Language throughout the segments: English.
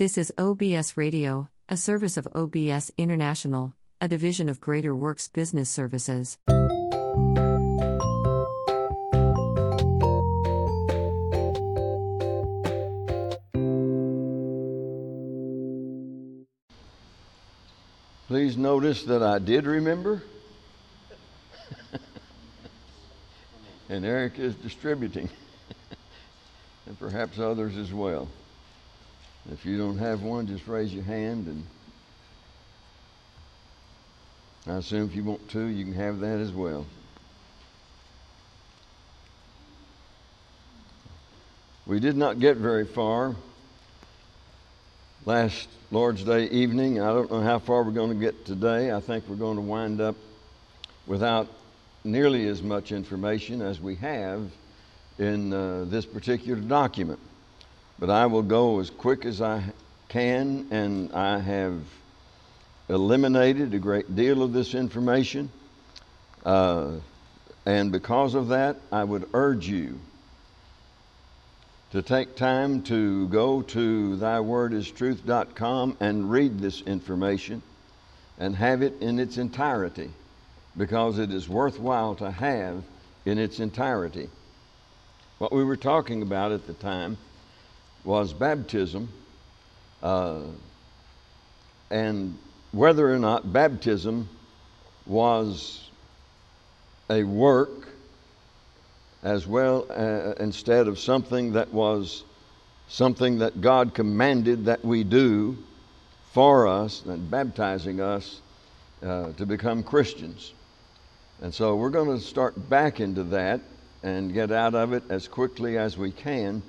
This is OBS Radio, a service of OBS International, a division of Greater Works Business Services. Please notice that I did remember. And Eric is distributing. And perhaps others as well. If you don't have one, just raise your hand, and I assume if you want two, you can have that as well. We did not get very far last Lord's Day evening. I don't know how far we're going to get today. I think we're going to wind up without nearly as much information as we have in this particular document. But I will go as quick as I can, and I have eliminated a great deal of this information. And because of that, I would urge you to take time to go to thywordistruth.com and read this information and have it in its entirety, because it is worthwhile to have in its entirety. What we were talking about at the time was baptism, and whether or not baptism was a work as well, instead of something that was something that God commanded that we do for us, and baptizing us to become Christians. And so we're going to start back into that and get out of it as quickly as we can,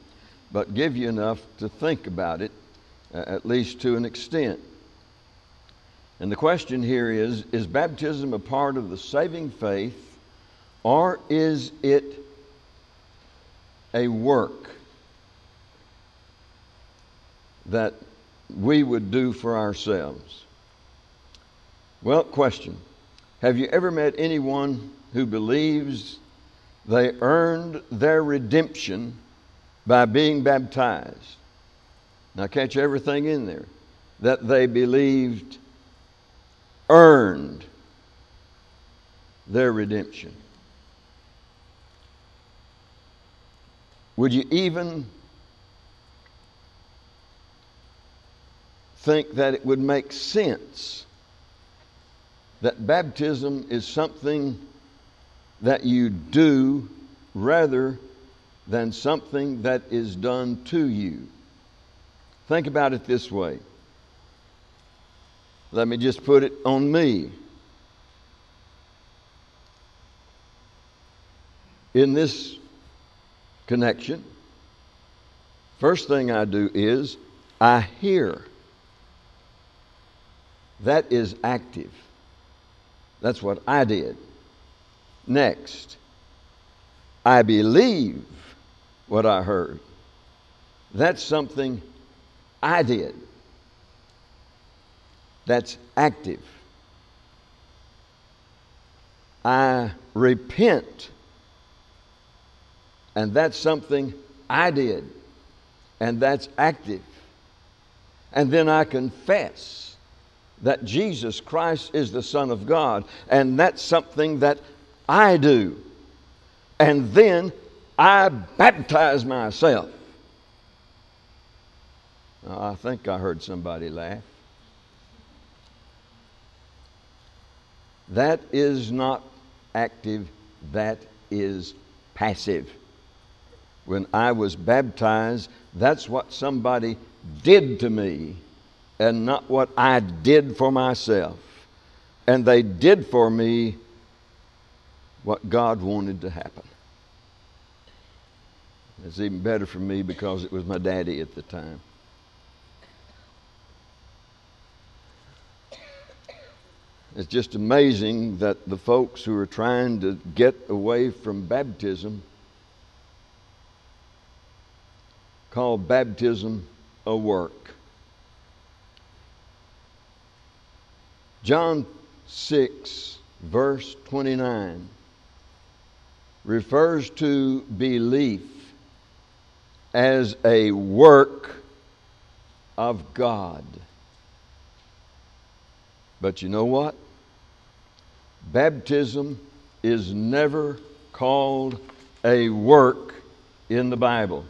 but give you enough to think about it, at least to an extent. And the question here is baptism a part of the saving faith, or is it a work that we would do for ourselves? Well, question. Have you ever met anyone who believes they earned their redemption by being baptized? Now catch everything in there. That they believed earned their redemption. Would you even think that it would make sense that baptism is something that you do rather than something that is done to you? Think about it this way. Let me just put it on me. In this connection, first thing I do is I hear. That is active. That's what I did. Next, I believe what I heard. That's something I did. That's active. I repent. And that's something I did. And that's active. And then I confess that Jesus Christ is the Son of God. And that's something that I do. And then I baptize myself. I think I heard somebody laugh. That is not active, that is passive. When I was baptized, that's what somebody did to me and not what I did for myself. And they did for me what God wanted to happen. It's even better for me because it was my daddy at the time. It's just amazing that the folks who are trying to get away from baptism call baptism a work. John 6, verse 29, refers to belief as a work of God. But you know what? Baptism is never called a work in the Bible.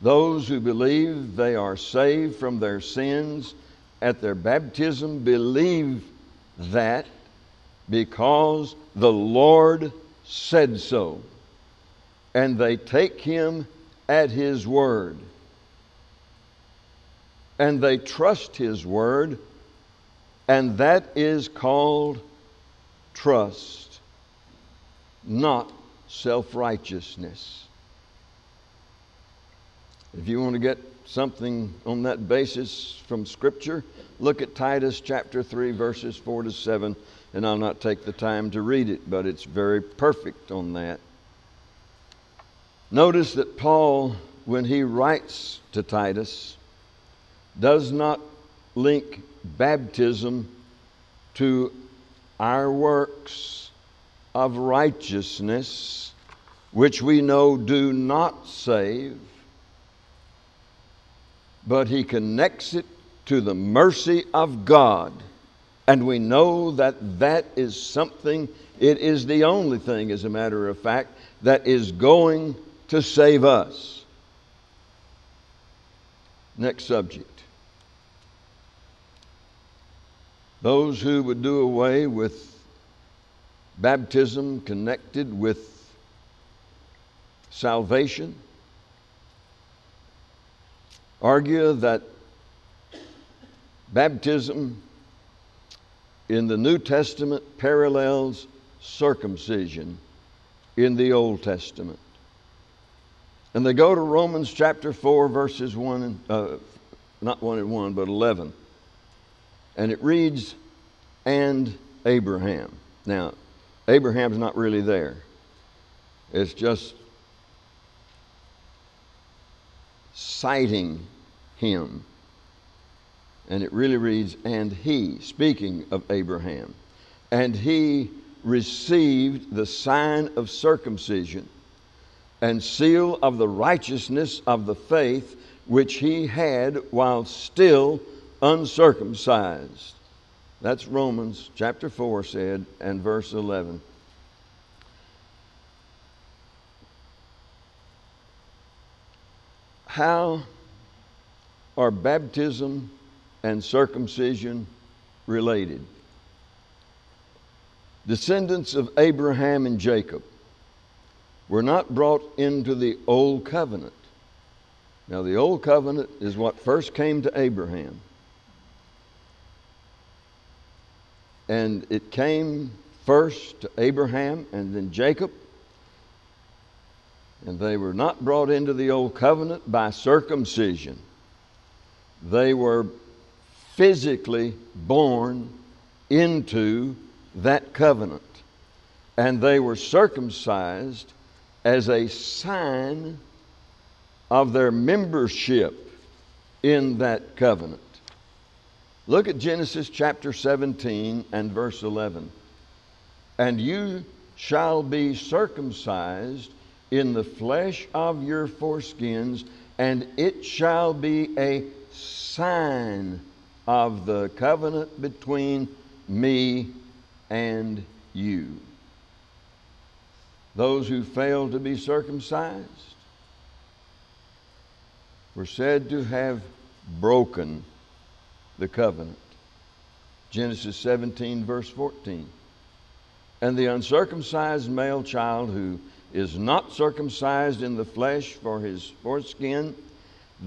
Those who believe they are saved from their sins at their baptism believe that because the Lord said so, and they take Him at His word, and they trust His word, and that is called trust, not self-righteousness. If you want to get something on that basis from Scripture, look at Titus chapter 3, verses 4 to 7, and I'll not take the time to read it, but it's very perfect on that. Notice that Paul, when he writes to Titus, does not link baptism to our works of righteousness, which we know do not save, but he connects it to the mercy of God. And we know that that is something, it is the only thing, as a matter of fact, that is going to save us. Next subject. Those who would do away with baptism connected with salvation argue that baptism in the New Testament parallels circumcision in the Old Testament. And they go to Romans chapter 4, verses 1 and, not 1 and 1, but 11. And it reads, "And Abraham." Now, Abraham's not really there. It's just citing him. And it really reads, "And he," speaking of Abraham, "and he received the sign of circumcision and seal of the righteousness of the faith which he had while still uncircumcised." That's Romans chapter 4 said, and verse 11. How are baptism and circumcision related? Descendants of Abraham and Jacob were not brought into the Old Covenant. Now, the Old Covenant is what first came to Abraham. And it came first to Abraham and then Jacob. And they were not brought into the Old Covenant by circumcision. They were physically born into that covenant. And they were circumcised as a sign of their membership in that covenant. Look at Genesis chapter 17 and verse 11. "And you shall be circumcised in the flesh of your foreskins, and it shall be a sign of the covenant between me and you." Those who failed to be circumcised were said to have broken the covenant. Genesis 17, verse 14. "And the uncircumcised male child who is not circumcised in the flesh for his foreskin,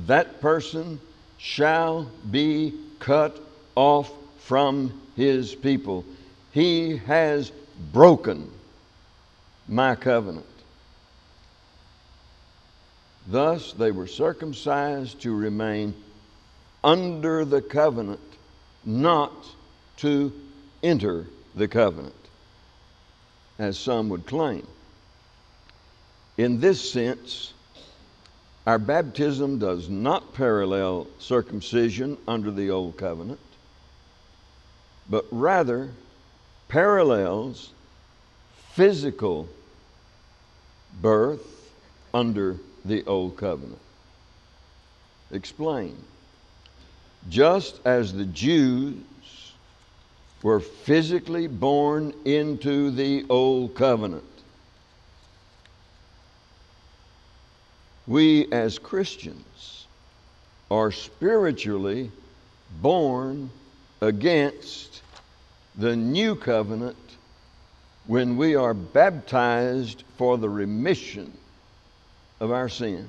that person shall be cut off from his people. He has broken my covenant." Thus they were circumcised to remain under the covenant, not to enter the covenant, as some would claim. In this sense, our baptism does not parallel circumcision under the Old Covenant, but rather parallels physical birth under the Old Covenant. Explain. Just as the Jews were physically born into the Old Covenant, we as Christians are spiritually born against the New Covenant when we are baptized for the remission of our sins.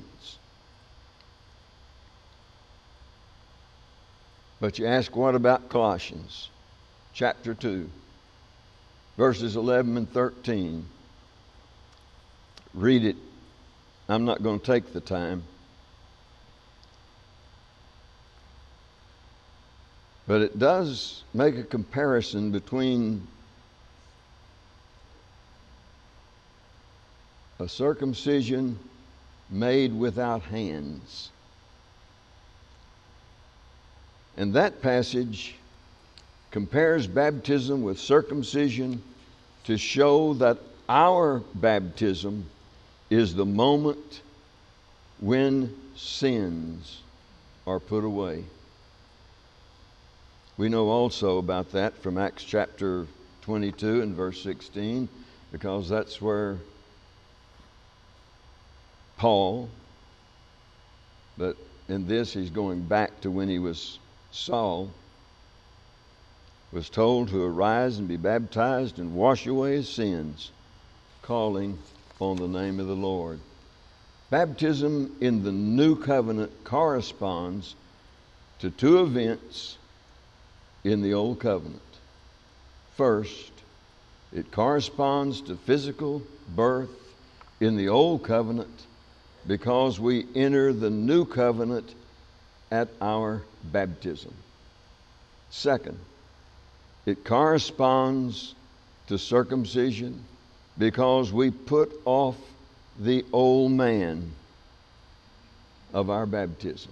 But you ask, what about Colossians chapter 2, verses 11 and 13? Read it. I'm not going to take the time. But it does make a comparison between a circumcision made without hands. And that passage compares baptism with circumcision to show that our baptism is the moment when sins are put away. We know also about that from Acts chapter 22 and verse 16, because that's where Paul, but in this he's going back to when he was Saul, was told to arise and be baptized and wash away his sins, calling on the name of the Lord. Baptism in the New Covenant corresponds to two events in the Old Covenant. First, it corresponds to physical birth in the Old Covenant because we enter the New Covenant at our baptism. Second, it corresponds to circumcision because we put off the old man of our baptism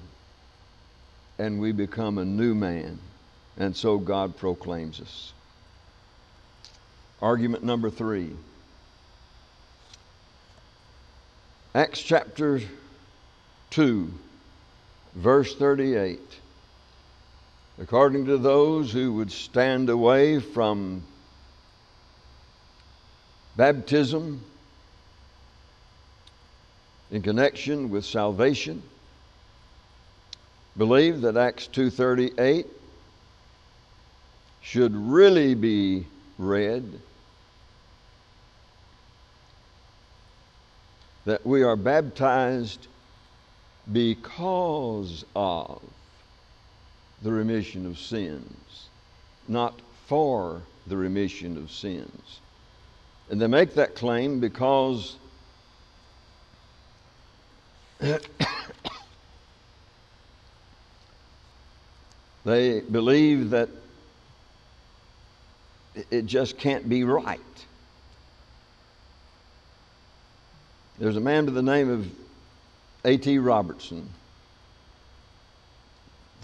and we become a new man, and so God proclaims us. Argument number 3. Acts chapter 2, verse 38. According to those who would stand away from baptism in connection with salvation, believe that Acts 2:38 should really be read that we are baptized because of the remission of sins, not for the remission of sins. And they make that claim because they believe that it just can't be right. There's a man by the name of A.T. Robertson.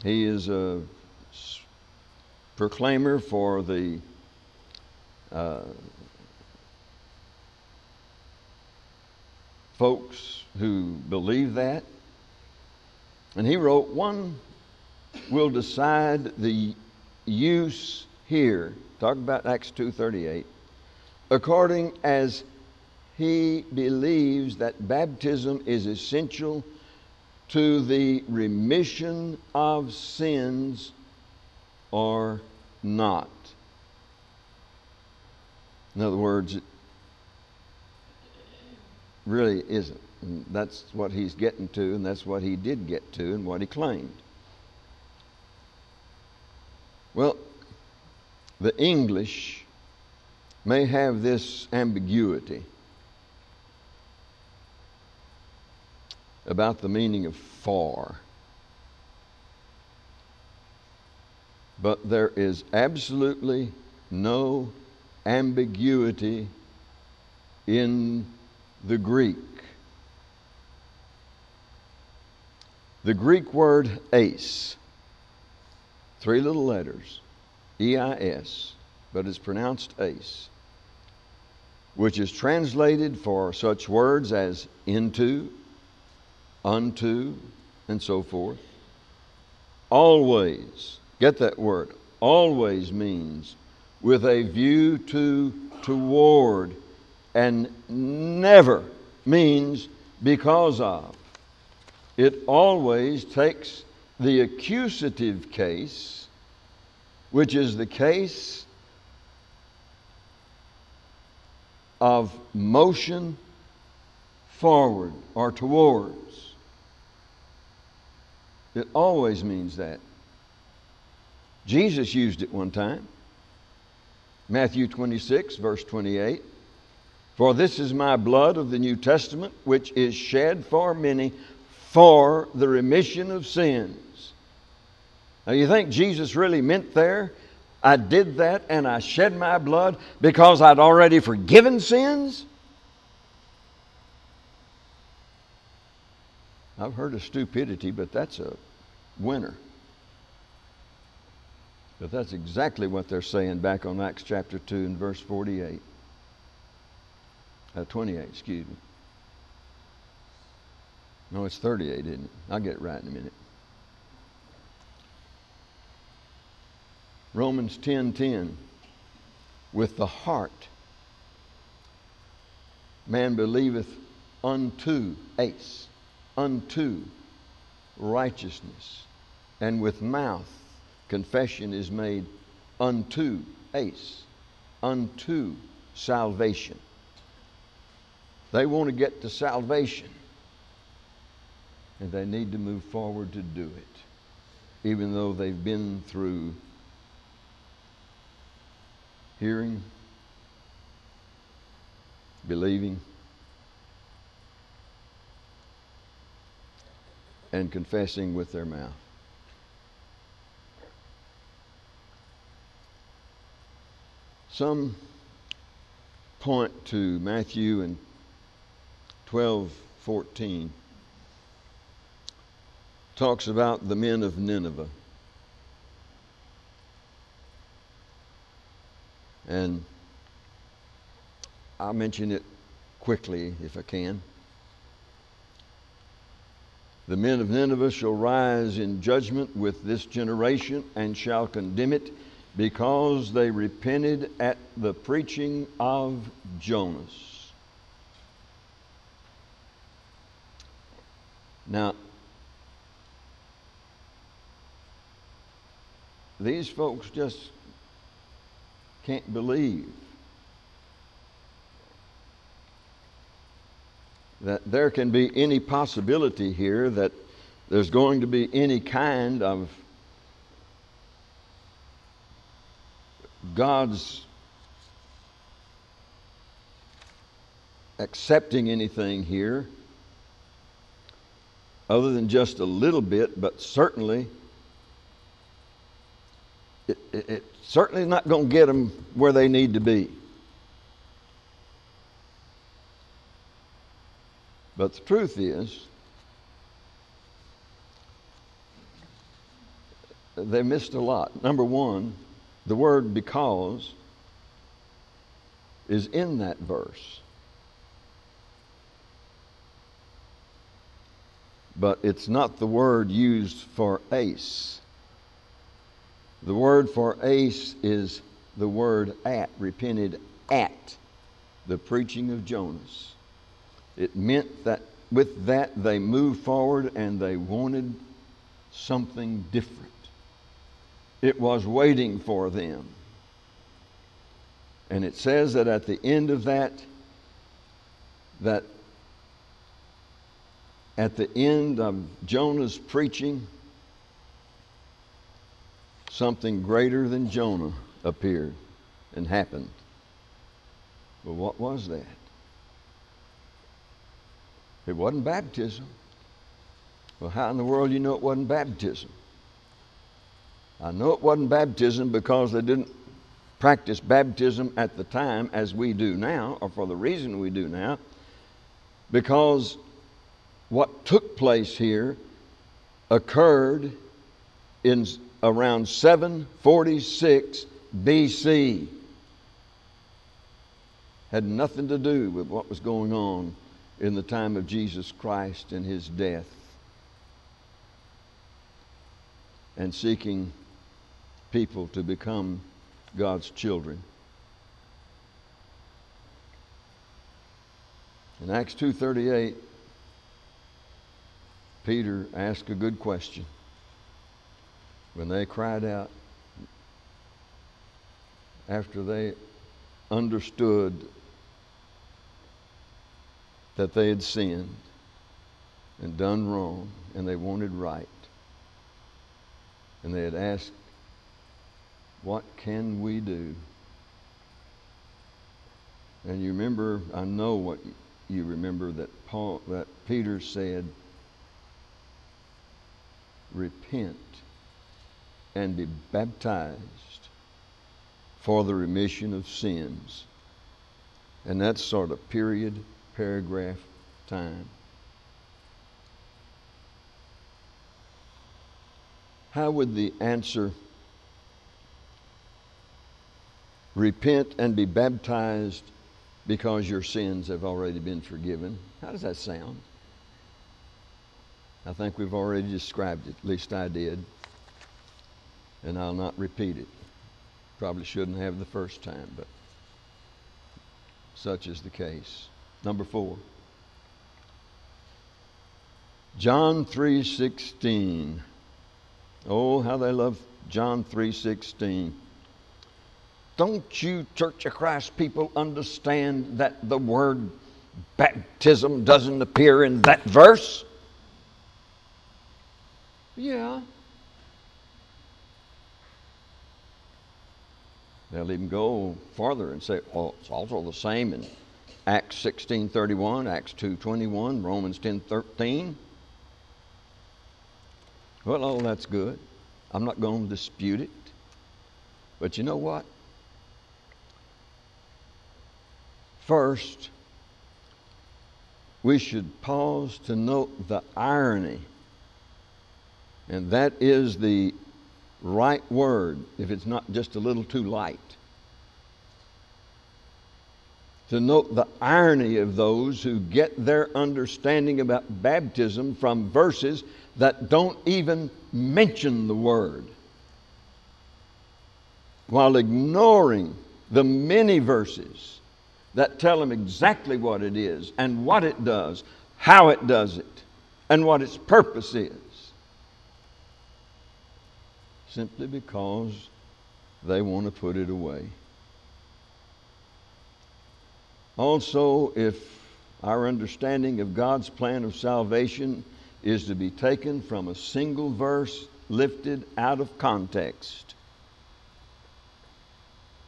He is a proclaimer for the folks who believe that. And he wrote, "One will decide the use here," talk about Acts 2:38, "according as he believes that baptism is essential to the remission of sins or not." In other words, it really isn't. And that's what he's getting to, and that's what he did get to, and what he claimed. Well, the English may have this ambiguity about the meaning of "for." But there is absolutely no ambiguity in the Greek. The Greek word "eis," 3 little letters, E-I-S, but it's pronounced "ace," which is translated for such words as "into," "unto," and so forth, Always, get that word, always means with a view to, toward, and never means because of. It always takes the accusative case, which is the case of motion forward or towards. It always means that. Jesus used it one time. Matthew 26, verse 28. For this is my blood of the New Testament, which is shed for many for the remission of sins. Now, you think Jesus really meant there, I did that and I shed my blood because I'd already forgiven sins? I've heard of stupidity, but that's a winner. But that's exactly what they're saying back on Acts chapter 2 and verse 48. 28, excuse me. No, it's 38, isn't it? I'll get it right in a minute. Romans 10:10. With the heart man believeth unto unto righteousness, and with mouth confession is made unto unto salvation. They want to get to salvation, and they need to move forward to do it, even though they've been through hearing, believing, and confessing with their mouth. Some point to Matthew and 12:14 talks about the men of Nineveh. And I'll mention it quickly if I can. The men of Nineveh shall rise in judgment with this generation and shall condemn it, because they repented at the preaching of Jonas. Now, these folks just can't believe that there can be any possibility here that there's going to be any kind of God's accepting anything here other than just a little bit, but certainly it certainly is not going to get them where they need to be. But the truth is, they missed a lot. Number one, the word because is in that verse, but it's not the word used for ace. The word for ace is the word at, repented at the preaching of Jonas. It meant that with that they moved forward and they wanted something different. It was waiting for them. And it says that at the end of that, at the end of Jonah's preaching, something greater than Jonah appeared and happened. But what was that? It wasn't baptism. Well, how in the world do you know it wasn't baptism? I know it wasn't baptism because they didn't practice baptism at the time as we do now, or for the reason we do now, because what took place here occurred in around 746 BC. Had nothing to do with what was going on in the time of Jesus Christ and his death. and seeking people to become God's children. In Acts 2:38, Peter asked a good question. When they cried out, after they understood that they had sinned and done wrong and they wanted right, and they had asked, what can we do? And you remember, I know what you remember, that Peter said, repent and be baptized for the remission of sins. And that's sort of period, paragraph, time. How would the answer, repent and be baptized because your sins have already been forgiven, how does that sound? I think we've already described it, at least I did, and I'll not repeat it. Probably shouldn't have the first time, but such is the case. Number 4. John 3:16. Oh, how they love John 3:16. Don't you Church of Christ people understand that the word baptism doesn't appear in that verse? Yeah. They'll even go farther and say, well, it's also the same in Acts 16:31, Acts 2:21, Romans 10:13. Well, all that's good. I'm not going to dispute it. But you know what? First, we should pause to note the irony, and that is the right word, if it's not just a little too light. To note the irony of those who get their understanding about baptism from verses that don't even mention the word, while ignoring the many verses that tell them exactly what it is and what it does, how it does it, and what its purpose is, simply because they want to put it away. Also, if our understanding of God's plan of salvation is to be taken from a single verse lifted out of context,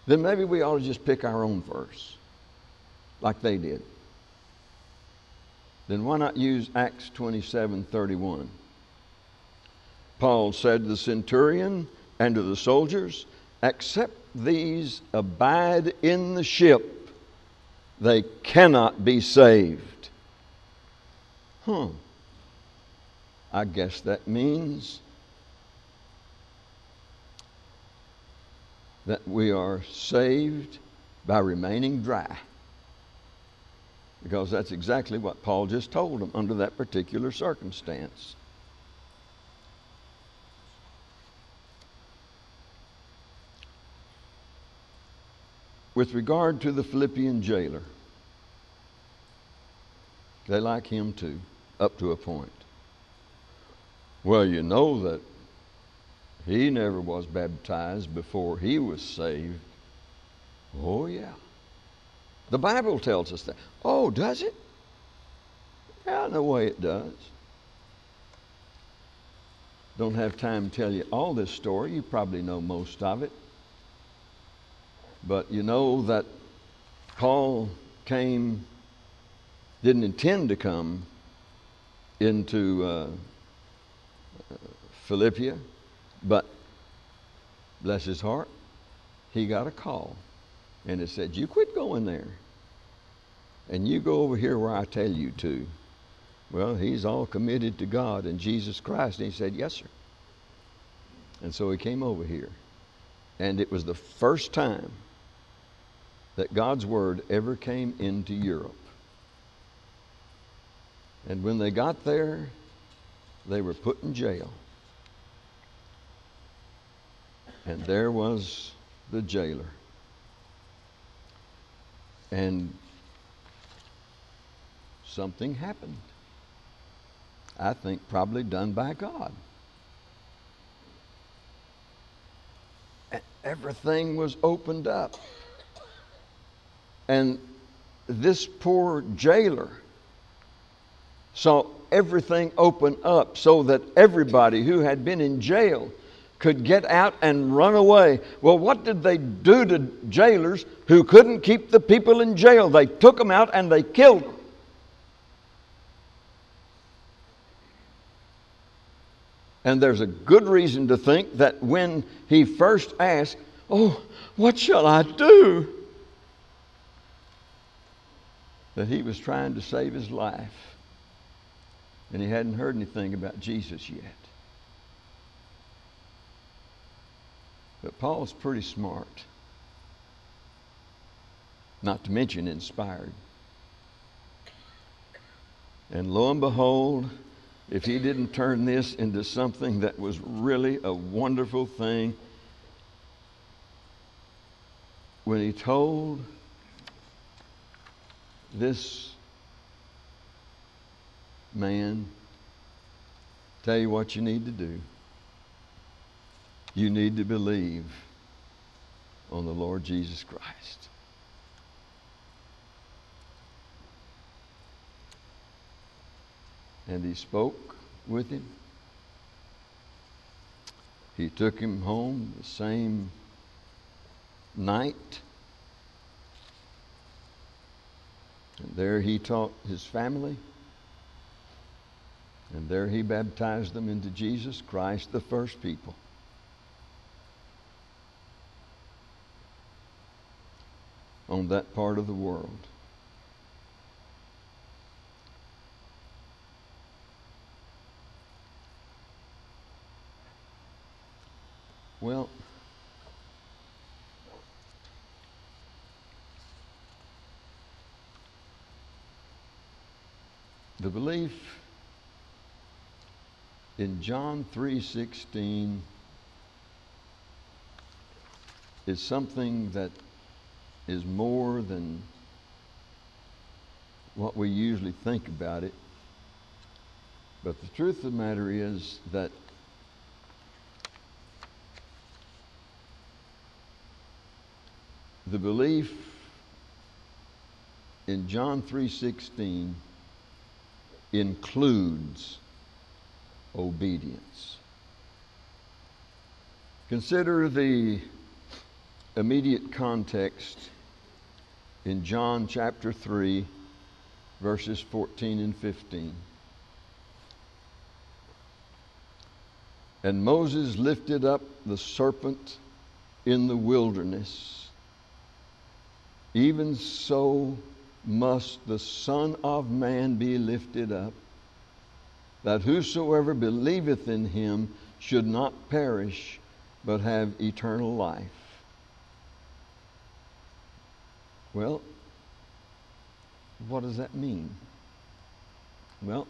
then maybe we ought to just pick our own verse, like they did. Then why not use Acts 27:31? Paul said to the centurion and to the soldiers, except these abide in the ship, they cannot be saved. I guess that means that we are saved by remaining dry, because that's exactly what Paul just told them under that particular circumstance. With regard to the Philippian jailer, they like him too, up to a point. Well, you know that he never was baptized before he was saved. Oh, yeah. The Bible tells us that. Oh, does it? Yeah, no way it does. Don't have time to tell you all this story. You probably know most of it. But you know that Paul didn't intend to come into Philippi, but bless his heart, he got a call. And it said, you quit going there, and you go over here where I tell you to. Well, he's all committed to God and Jesus Christ, and he said, yes, sir. And so he came over here. And it was the first time that God's word ever came into Europe. And when they got there, they were put in jail. And there was the jailer. And something happened. I think probably done by God. Everything was opened up. And this poor jailer saw everything open up so that everybody who had been in jail could get out and run away. Well, what did they do to jailers who couldn't keep the people in jail? They took them out and they killed them. And there's a good reason to think that when he first asked, "Oh, what shall I do?" that he was trying to save his life. And he hadn't heard anything about Jesus yet. But Paul's pretty smart. Not to mention inspired. And lo and behold, if he didn't turn this into something that was really a wonderful thing, when he told this man, tell you what you need to do. You need to believe on the Lord Jesus Christ. And he spoke with him. He took him home the same night. And there he taught his family. And there he baptized them into Jesus Christ, the first people. On that part of the world. Well, the belief in John 3:16 is something that is more than what we usually think about it. But the truth of the matter is that the belief in John 3:16 includes obedience. Consider the immediate context in John chapter 3, verses 14 and 15. And Moses lifted up the serpent in the wilderness. Even so must the Son of Man be lifted up, that whosoever believeth in him should not perish, but have eternal life. Well, what does that mean? Well,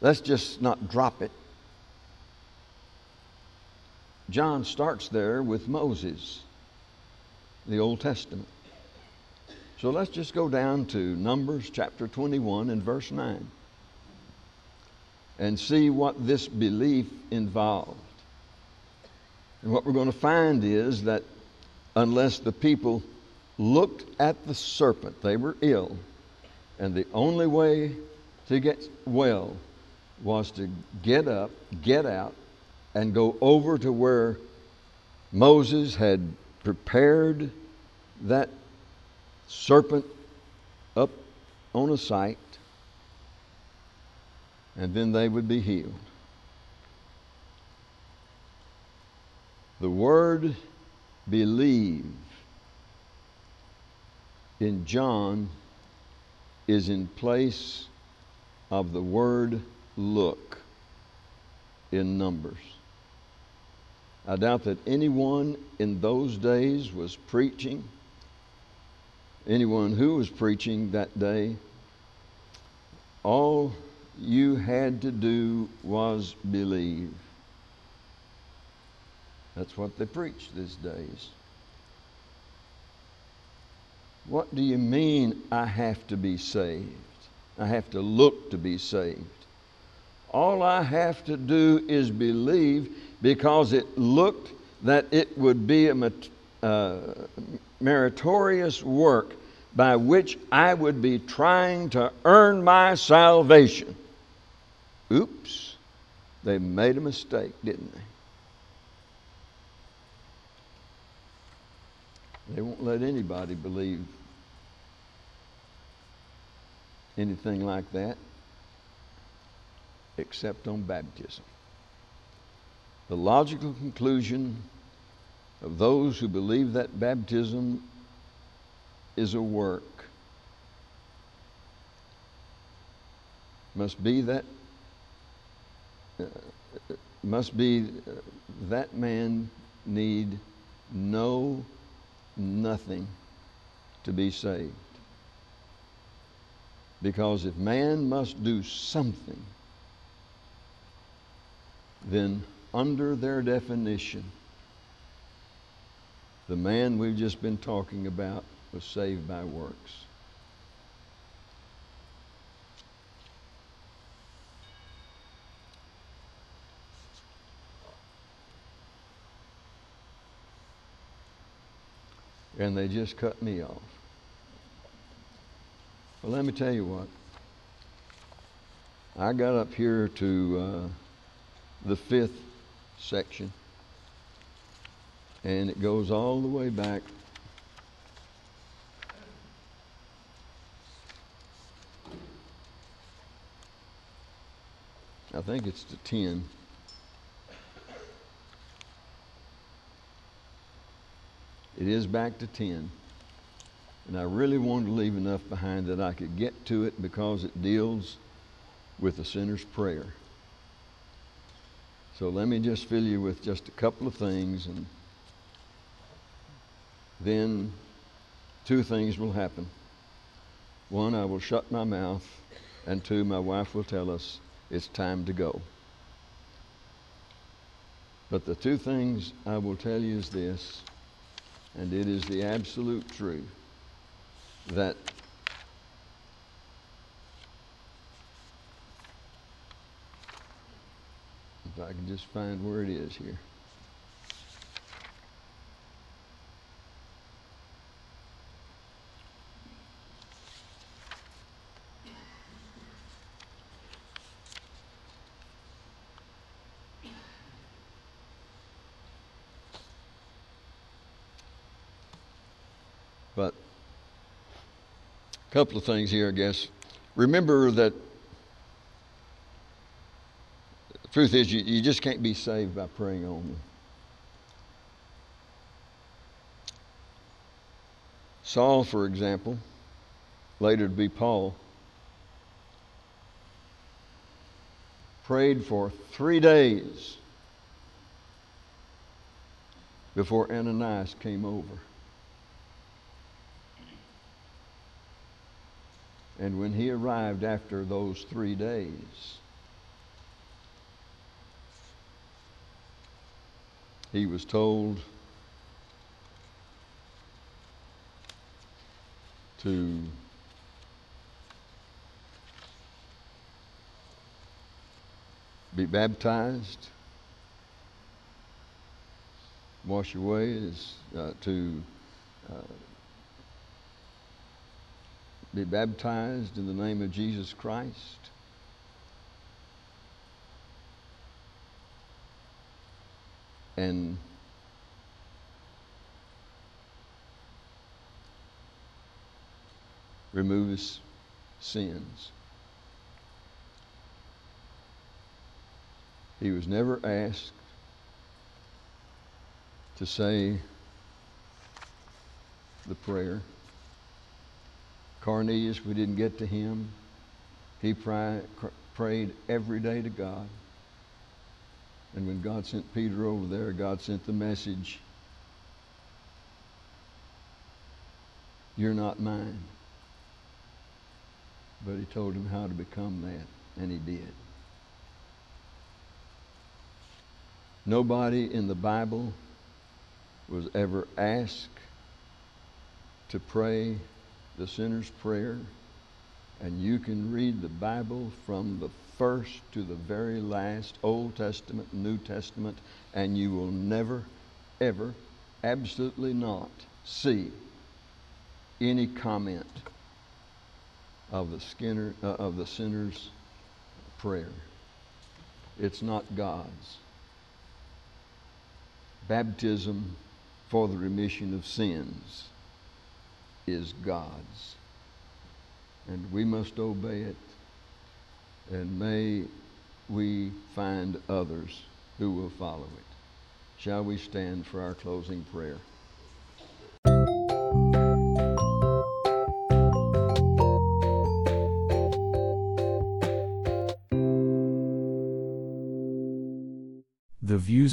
let's just not drop it. John starts there with Moses, the Old Testament. So let's just go down to Numbers chapter 21 and verse 9 and see what this belief involved. And what we're going to find is that unless the people looked at the serpent, they were ill, and the only way to get well was to get up, get out, and go over to where Moses had prepared that serpent up on a site, and then they would be healed. The word believe in John is in place of the word look in Numbers. I doubt that anyone in those days was preaching. Anyone who was preaching that day, all you had to do was believe. That's what they preach these days. What do you mean I have to be saved? I have to look to be saved. All I have to do is believe, because it looked that it would be a meritorious work by which I would be trying to earn my salvation. Oops, they made a mistake, didn't they? They won't let anybody believe anything like that except on baptism. The logical conclusion of those who believe that baptism is a work must be that that man need no nothing to be saved. Because if man must do something, then under their definition, the man we've just been talking about was saved by works. And they just cut me off. Well, let me tell you what. I got up here to the fifth section, and it goes all the way back I think it's to 10. It is back to 10, and I really wanted to leave enough behind that I could get to it, because it deals with the sinner's prayer. So let me just fill you with just a couple of things, and then two things will happen. One, I will shut my mouth, and two, my wife will tell us it's time to go. But the two things I will tell you is this, and it is the absolute truth, that if I can just find where it is here. But a couple of things here, I guess. Remember that the truth is you just can't be saved by praying only. Saul, for example, later to be Paul, prayed for 3 days before Ananias came over. And when he arrived after those 3 days, he was told to be baptized, wash away, to be baptized in the name of Jesus Christ. And remove his sins. He was never asked to say the prayer. Cornelius, we didn't get to him. He prayed every day to God. And when God sent Peter over there, God sent the message, "You're not mine." But he told him how to become that, and he did. Nobody in the Bible was ever asked to pray the sinner's prayer, and you can read the Bible from the first to the very last, Old Testament, New Testament, and you will never, ever, absolutely not see any comment of the sinner's prayer. It's not God's. Baptism for the remission of sins is God's, and we must obey it. And may we find others who will follow it. Shall we stand for our closing prayer? The views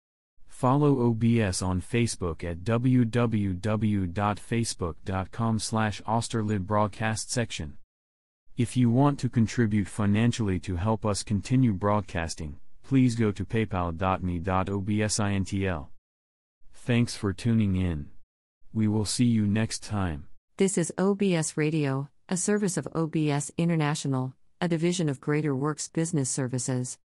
Follow OBS on Facebook at www.facebook.com/Osterlid broadcast section. If you want to contribute financially to help us continue broadcasting, please go to paypal.me/obsintl. Thanks for tuning in. We will see you next time. This is OBS Radio, a service of OBS International, a division of Greater Works Business Services.